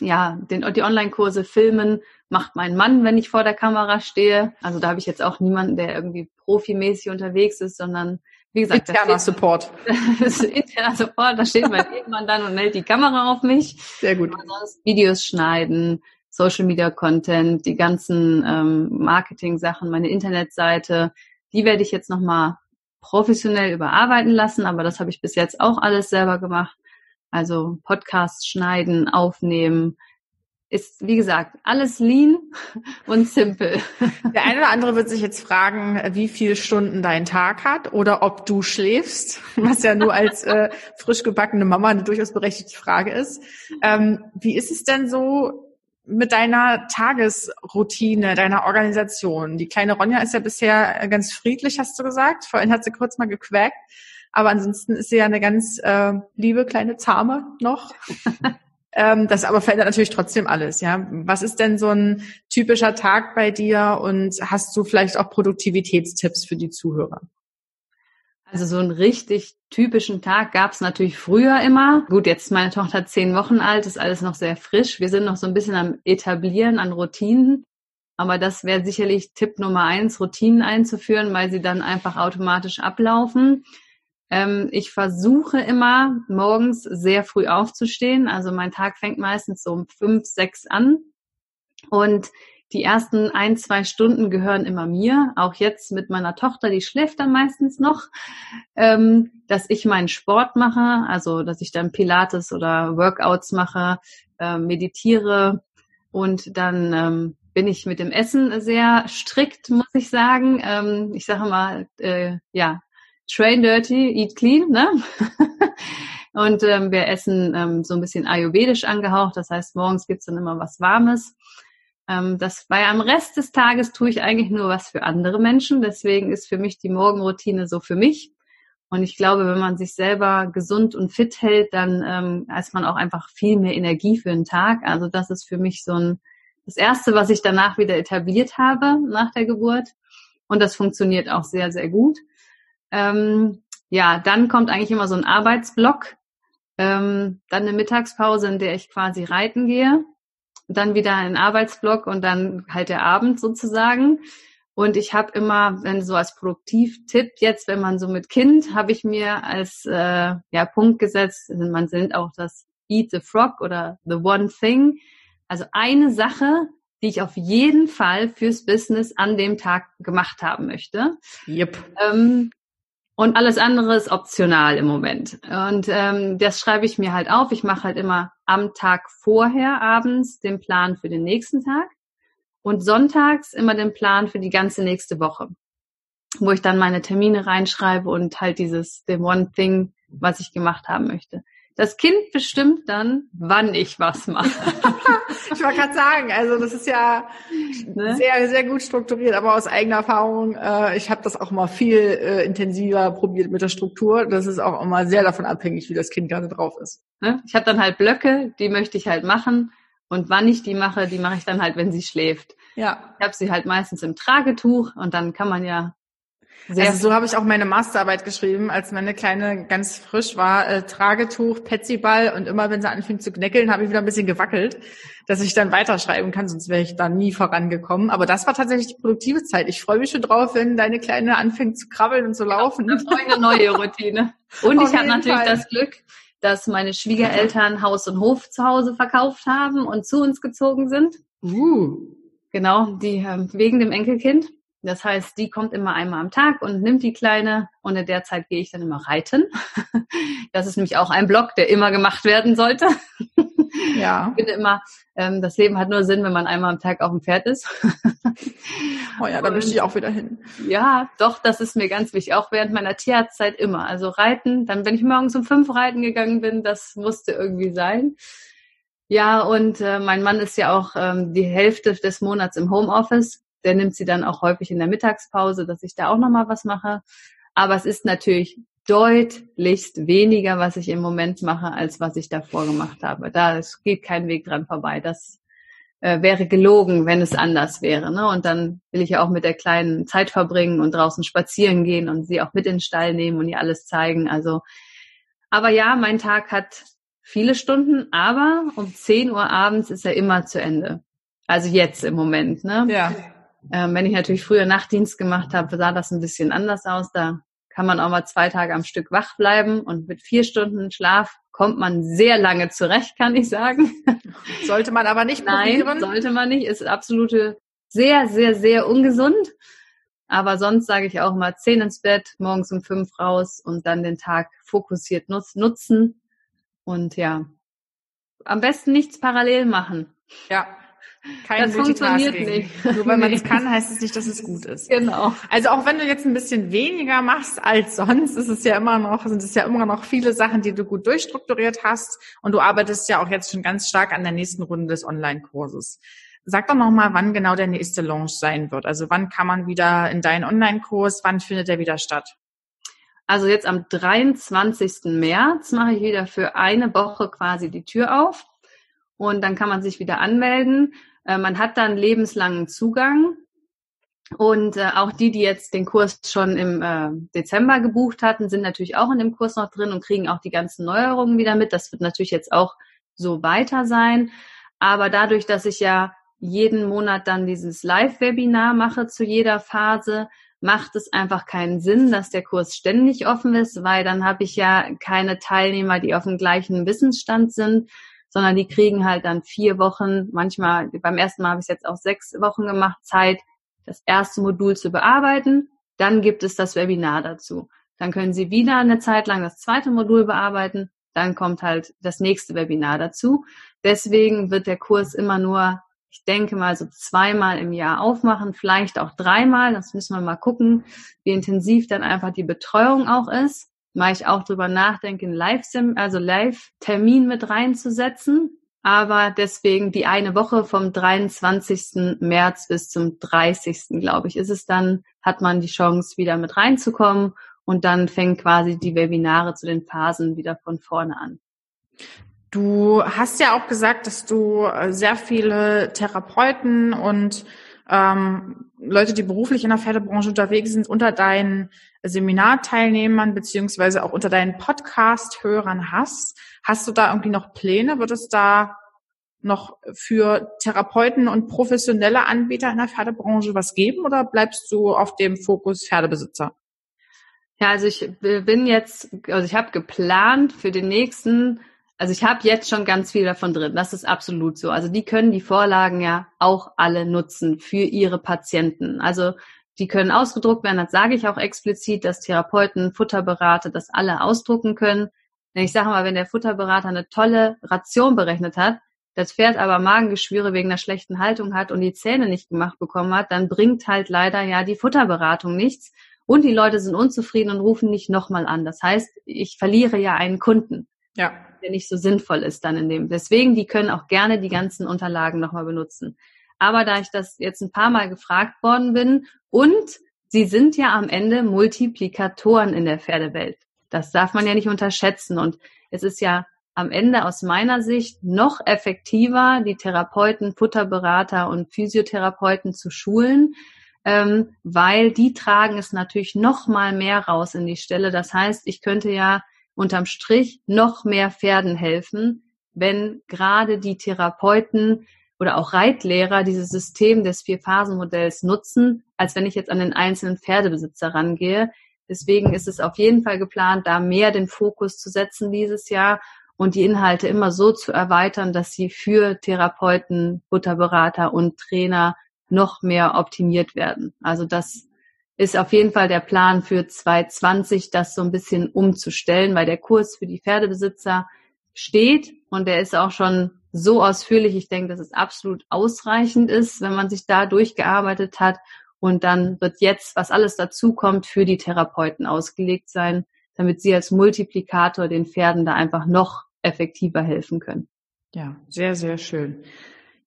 Ja, die Online-Kurse, Filmen macht mein Mann, wenn ich vor der Kamera stehe. Also da habe ich jetzt auch niemanden, der irgendwie profimäßig unterwegs ist, sondern wie gesagt... Interner Support. Das ist interner Support, da steht mein Ehemann dann und hält die Kamera auf mich. Sehr gut. Und sonst Videos schneiden, Social-Media-Content, die ganzen Marketing-Sachen, meine Internetseite, die werde ich jetzt nochmal professionell überarbeiten lassen, aber das habe ich bis jetzt auch alles selber gemacht. Also Podcasts schneiden, aufnehmen, ist, wie gesagt, alles lean und simpel. Der eine oder andere wird sich jetzt fragen, wie viele Stunden dein Tag hat oder ob du schläfst, was ja nur als frisch gebackene Mama eine durchaus berechtigte Frage ist. Wie ist es denn so mit deiner Tagesroutine, deiner Organisation? Die kleine Ronja ist ja bisher ganz friedlich, hast du gesagt. Vorhin hat sie kurz mal gequäkt. Aber ansonsten ist sie ja eine ganz liebe, kleine Zahme noch. Das aber verändert natürlich trotzdem alles. Ja, was ist denn so ein typischer Tag bei dir und hast du vielleicht auch Produktivitätstipps für die Zuhörer? Also so einen richtig typischen Tag gab es natürlich früher immer. Gut, jetzt ist meine Tochter 10 Wochen alt, ist alles noch sehr frisch. Wir sind noch so ein bisschen am Etablieren, an Routinen. Aber das wäre sicherlich Tipp Nummer 1, Routinen einzuführen, weil sie dann einfach automatisch ablaufen. Ich versuche immer, morgens sehr früh aufzustehen. Also mein Tag fängt meistens so um 5, 6 an. Und die ersten 1, 2 Stunden gehören immer mir. Auch jetzt mit meiner Tochter, die schläft dann meistens noch. Dass ich meinen Sport mache, also dass ich dann Pilates oder Workouts mache, meditiere. Und dann bin ich mit dem Essen sehr strikt, muss ich sagen. Ich sage mal, train dirty, eat clean, ne? Und wir essen so ein bisschen ayurvedisch angehaucht. Das heißt, morgens gibt's dann immer was Warmes. Am Rest des Tages tue ich eigentlich nur was für andere Menschen. Deswegen ist für mich die Morgenroutine so für mich. Und ich glaube, wenn man sich selber gesund und fit hält, dann hat man auch einfach viel mehr Energie für den Tag. Also das ist für mich das Erste, was ich danach wieder etabliert habe nach der Geburt. Und das funktioniert auch sehr, sehr gut. Dann kommt eigentlich immer so ein Arbeitsblock, dann eine Mittagspause, in der ich quasi reiten gehe, dann wieder ein Arbeitsblock und dann halt der Abend sozusagen. Und ich habe immer, wenn so als Produktivtipp jetzt, wenn man so mit Kind, habe ich mir als Punkt gesetzt, man nennt auch das Eat the Frog oder the One Thing, also eine Sache, die ich auf jeden Fall fürs Business an dem Tag gemacht haben möchte. Yep. Und alles andere ist optional im Moment. Und das schreibe ich mir halt auf. Ich mache halt immer am Tag vorher abends den Plan für den nächsten Tag und sonntags immer den Plan für die ganze nächste Woche, wo ich dann meine Termine reinschreibe und halt dem One Thing, was ich gemacht haben möchte. Das Kind bestimmt dann, wann ich was mache. Ich wollte gerade sagen, also das ist ja sehr, sehr gut strukturiert, aber aus eigener Erfahrung, ich habe das auch mal viel intensiver probiert mit der Struktur. Das ist auch immer sehr davon abhängig, wie das Kind gerade drauf ist. Ne? Ich habe dann halt Blöcke, die möchte ich halt machen und wann ich die mache ich dann halt, wenn sie schläft. Ja. Ich habe sie halt meistens im Tragetuch und dann kann man ja... Also so habe ich auch meine Masterarbeit geschrieben, als meine Kleine ganz frisch war, Tragetuch, Petsyball, und immer, wenn sie anfing zu knäckeln, habe ich wieder ein bisschen gewackelt, dass ich dann weiterschreiben kann, sonst wäre ich da nie vorangekommen. Aber das war tatsächlich die produktive Zeit. Ich freue mich schon drauf, wenn deine Kleine anfängt zu krabbeln und zu laufen. Das war eine neue Routine. Und ich habe natürlich das Glück, dass meine Schwiegereltern Haus und Hof zu Hause verkauft haben und zu uns gezogen sind. Genau, die wegen dem Enkelkind. Das heißt, die kommt immer einmal am Tag und nimmt die Kleine, und in der Zeit gehe ich dann immer reiten. Das ist nämlich auch ein Block, der immer gemacht werden sollte. Ja. Ich finde immer, das Leben hat nur Sinn, wenn man einmal am Tag auf dem Pferd ist. Oh ja, da möchte ich auch wieder hin. Ja, doch, das ist mir ganz wichtig, auch während meiner Tierarztzeit immer. Also reiten, dann wenn ich morgens um 5 reiten gegangen bin, das musste irgendwie sein. Ja, und mein Mann ist ja auch die Hälfte des Monats im Homeoffice. Der nimmt sie dann auch häufig in der Mittagspause, dass ich da auch nochmal was mache. Aber es ist natürlich deutlichst weniger, was ich im Moment mache, als was ich davor gemacht habe. Da geht kein Weg dran vorbei. Das wäre gelogen, wenn es anders wäre, ne? Und dann will ich ja auch mit der Kleinen Zeit verbringen und draußen spazieren gehen und sie auch mit in den Stall nehmen und ihr alles zeigen. Also, aber ja, mein Tag hat viele Stunden, aber um 10 Uhr abends ist er immer zu Ende. Also jetzt im Moment, ne? Ja. Wenn ich natürlich früher Nachtdienst gemacht habe, sah das ein bisschen anders aus. Da kann man auch mal 2 Tage am Stück wach bleiben, und mit 4 Stunden Schlaf kommt man sehr lange zurecht, kann ich sagen. Sollte man aber nicht probieren. Nein, sollte man nicht. Ist absolute sehr, sehr, sehr ungesund. Aber sonst sage ich auch mal 10 ins Bett, morgens um 5 raus und dann den Tag fokussiert nutzen. Und ja, am besten nichts parallel machen. Ja. Das funktioniert nicht. Nur weil man es kann, heißt es nicht, dass es gut ist. Genau. Also auch wenn du jetzt ein bisschen weniger machst als sonst, sind es ja immer noch viele Sachen, die du gut durchstrukturiert hast, und du arbeitest ja auch jetzt schon ganz stark an der nächsten Runde des Online-Kurses. Sag doch nochmal, wann genau der nächste Launch sein wird. Also wann kann man wieder in deinen Online-Kurs, wann findet der wieder statt? Also jetzt am 23. März mache ich wieder für eine Woche quasi die Tür auf, und dann kann man sich wieder anmelden. Man hat dann lebenslangen Zugang, und auch die jetzt den Kurs schon im Dezember gebucht hatten, sind natürlich auch in dem Kurs noch drin und kriegen auch die ganzen Neuerungen wieder mit. Das wird natürlich jetzt auch so weiter sein, aber dadurch, dass ich ja jeden Monat dann dieses Live-Webinar mache zu jeder Phase, macht es einfach keinen Sinn, dass der Kurs ständig offen ist, weil dann habe ich ja keine Teilnehmer, die auf dem gleichen Wissensstand sind, sondern die kriegen halt dann 4 Wochen, manchmal, beim ersten Mal habe ich es jetzt auch 6 Wochen gemacht, Zeit, das erste Modul zu bearbeiten. Dann gibt es das Webinar dazu. Dann können sie wieder eine Zeit lang das zweite Modul bearbeiten. Dann kommt halt das nächste Webinar dazu. Deswegen wird der Kurs immer nur, ich denke mal, so 2-mal im Jahr aufmachen, vielleicht auch 3-mal. Das müssen wir mal gucken, wie intensiv dann einfach die Betreuung auch ist. Mal ich auch drüber nachdenke, einen Live-Termin mit reinzusetzen. Aber deswegen die eine Woche vom 23. März bis zum 30., glaube ich, ist es dann, hat man die Chance, wieder mit reinzukommen. Und dann fängt quasi die Webinare zu den Phasen wieder von vorne an. Du hast ja auch gesagt, dass du sehr viele Therapeuten und Leute, die beruflich in der Pferdebranche unterwegs sind, unter deinen Seminarteilnehmern beziehungsweise auch unter deinen Podcast-Hörern hast. Hast du da irgendwie noch Pläne? Wird es da noch für Therapeuten und professionelle Anbieter in der Pferdebranche was geben, oder bleibst du auf dem Fokus Pferdebesitzer? Ja, also ich habe geplant für den nächsten, also ich habe jetzt schon ganz viel davon drin. Das ist absolut so. Also die können die Vorlagen ja auch alle nutzen für ihre Patienten. Also die können ausgedruckt werden. Das sage ich auch explizit, dass Therapeuten, Futterberater das alle ausdrucken können. Denn ich sage mal, wenn der Futterberater eine tolle Ration berechnet hat, das Pferd aber Magengeschwüre wegen einer schlechten Haltung hat und die Zähne nicht gemacht bekommen hat, dann bringt halt leider ja die Futterberatung nichts. Und die Leute sind unzufrieden und rufen nicht nochmal an. Das heißt, ich verliere ja einen Kunden. Ja. Der nicht so sinnvoll ist dann in dem. Deswegen, die können auch gerne die ganzen Unterlagen nochmal benutzen. Aber da ich das jetzt ein paar Mal gefragt worden bin, und sie sind ja am Ende Multiplikatoren in der Pferdewelt. Das darf man ja nicht unterschätzen. Und es ist ja am Ende aus meiner Sicht noch effektiver, die Therapeuten, Futterberater und Physiotherapeuten zu schulen, weil die tragen es natürlich noch mal mehr raus in die Stelle. Das heißt, ich könnte ja unterm Strich noch mehr Pferden helfen, wenn gerade die Therapeuten oder auch Reitlehrer dieses System des Vierphasenmodells nutzen, als wenn ich jetzt an den einzelnen Pferdebesitzer rangehe. Deswegen ist es auf jeden Fall geplant, da mehr den Fokus zu setzen dieses Jahr und die Inhalte immer so zu erweitern, dass sie für Therapeuten, Futterberater und Trainer noch mehr optimiert werden. Also das ist auf jeden Fall der Plan für 2020, das so ein bisschen umzustellen, weil der Kurs für die Pferdebesitzer steht und der ist auch schon so ausführlich. Ich denke, dass es absolut ausreichend ist, wenn man sich da durchgearbeitet hat. Und dann wird jetzt, was alles dazukommt, für die Therapeuten ausgelegt sein, damit sie als Multiplikator den Pferden da einfach noch effektiver helfen können. Ja, sehr, sehr schön.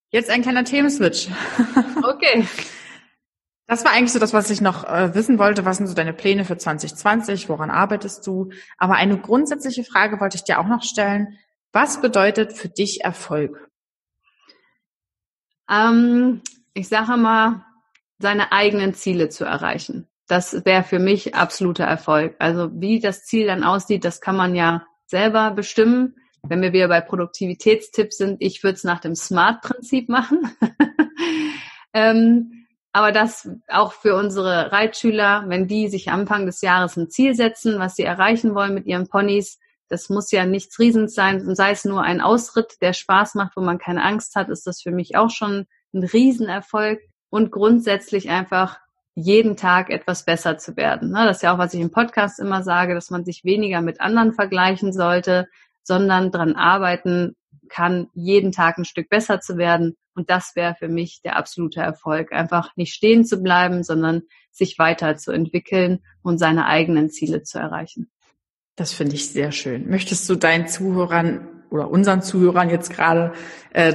Jetzt ein kleiner Themenswitch. Okay. Das war eigentlich so das, was ich noch wissen wollte. Was sind so deine Pläne für 2020? Woran arbeitest du? Aber eine grundsätzliche Frage wollte ich dir auch noch stellen. Was bedeutet für dich Erfolg? Ich sage mal, seine eigenen Ziele zu erreichen. Das wäre für mich absoluter Erfolg. Also wie das Ziel dann aussieht, das kann man ja selber bestimmen. Wenn wir wieder bei Produktivitätstipps sind, ich würde es nach dem SMART-Prinzip machen. Aber das auch für unsere Reitschüler, wenn die sich am Anfang des Jahres ein Ziel setzen, was sie erreichen wollen mit ihren Ponys, das muss ja nichts Riesens sein, sei es nur ein Ausritt, der Spaß macht, wo man keine Angst hat, ist das für mich auch schon ein Riesenerfolg und grundsätzlich einfach jeden Tag etwas besser zu werden. Das ist ja auch, was ich im Podcast immer sage, dass man sich weniger mit anderen vergleichen sollte, sondern dran arbeiten kann, jeden Tag ein Stück besser zu werden. Und das wäre für mich der absolute Erfolg, einfach nicht stehen zu bleiben, sondern sich weiterzuentwickeln und seine eigenen Ziele zu erreichen. Das finde ich sehr schön. Möchtest du deinen Zuhörern oder unseren Zuhörern jetzt gerade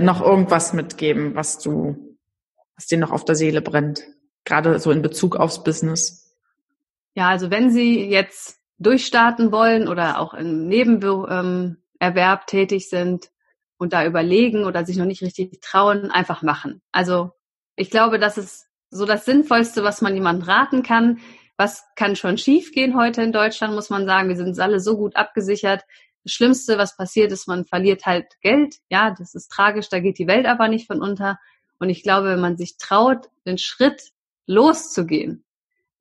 noch irgendwas mitgeben, was dir noch auf der Seele brennt, gerade so in Bezug aufs Business? Ja, also wenn Sie jetzt durchstarten wollen oder auch im Nebenerwerb tätig sind und da überlegen oder sich noch nicht richtig trauen, einfach machen. Also ich glaube, das ist so das Sinnvollste, was man jemandem raten kann. Was kann schon schiefgehen heute in Deutschland, muss man sagen. Wir sind alle so gut abgesichert. Das Schlimmste, was passiert, ist, man verliert halt Geld. Ja, das ist tragisch, da geht die Welt aber nicht von unter. Und ich glaube, wenn man sich traut, den Schritt loszugehen,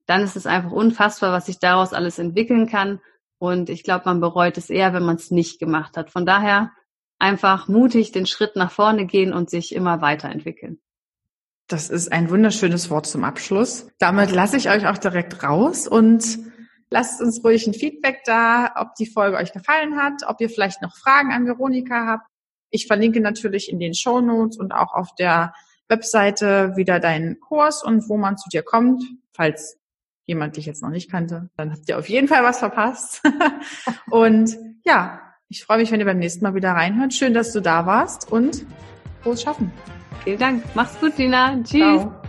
dann ist es einfach unfassbar, was sich daraus alles entwickeln kann. Und ich glaube, man bereut es eher, wenn man es nicht gemacht hat. Von daher einfach mutig den Schritt nach vorne gehen und sich immer weiterentwickeln. Das ist ein wunderschönes Wort zum Abschluss. Damit lasse ich euch auch direkt raus und lasst uns ruhig ein Feedback da, ob die Folge euch gefallen hat, ob ihr vielleicht noch Fragen an Veronika habt. Ich verlinke natürlich in den Shownotes und auch auf der Webseite wieder deinen Kurs und wo man zu dir kommt, falls jemand dich jetzt noch nicht kannte, dann habt ihr auf jeden Fall was verpasst. Und ja, ich freue mich, wenn ihr beim nächsten Mal wieder reinhört. Schön, dass du da warst und frohes Schaffen. Vielen Dank. Mach's gut, Lina. Tschüss. Ciao.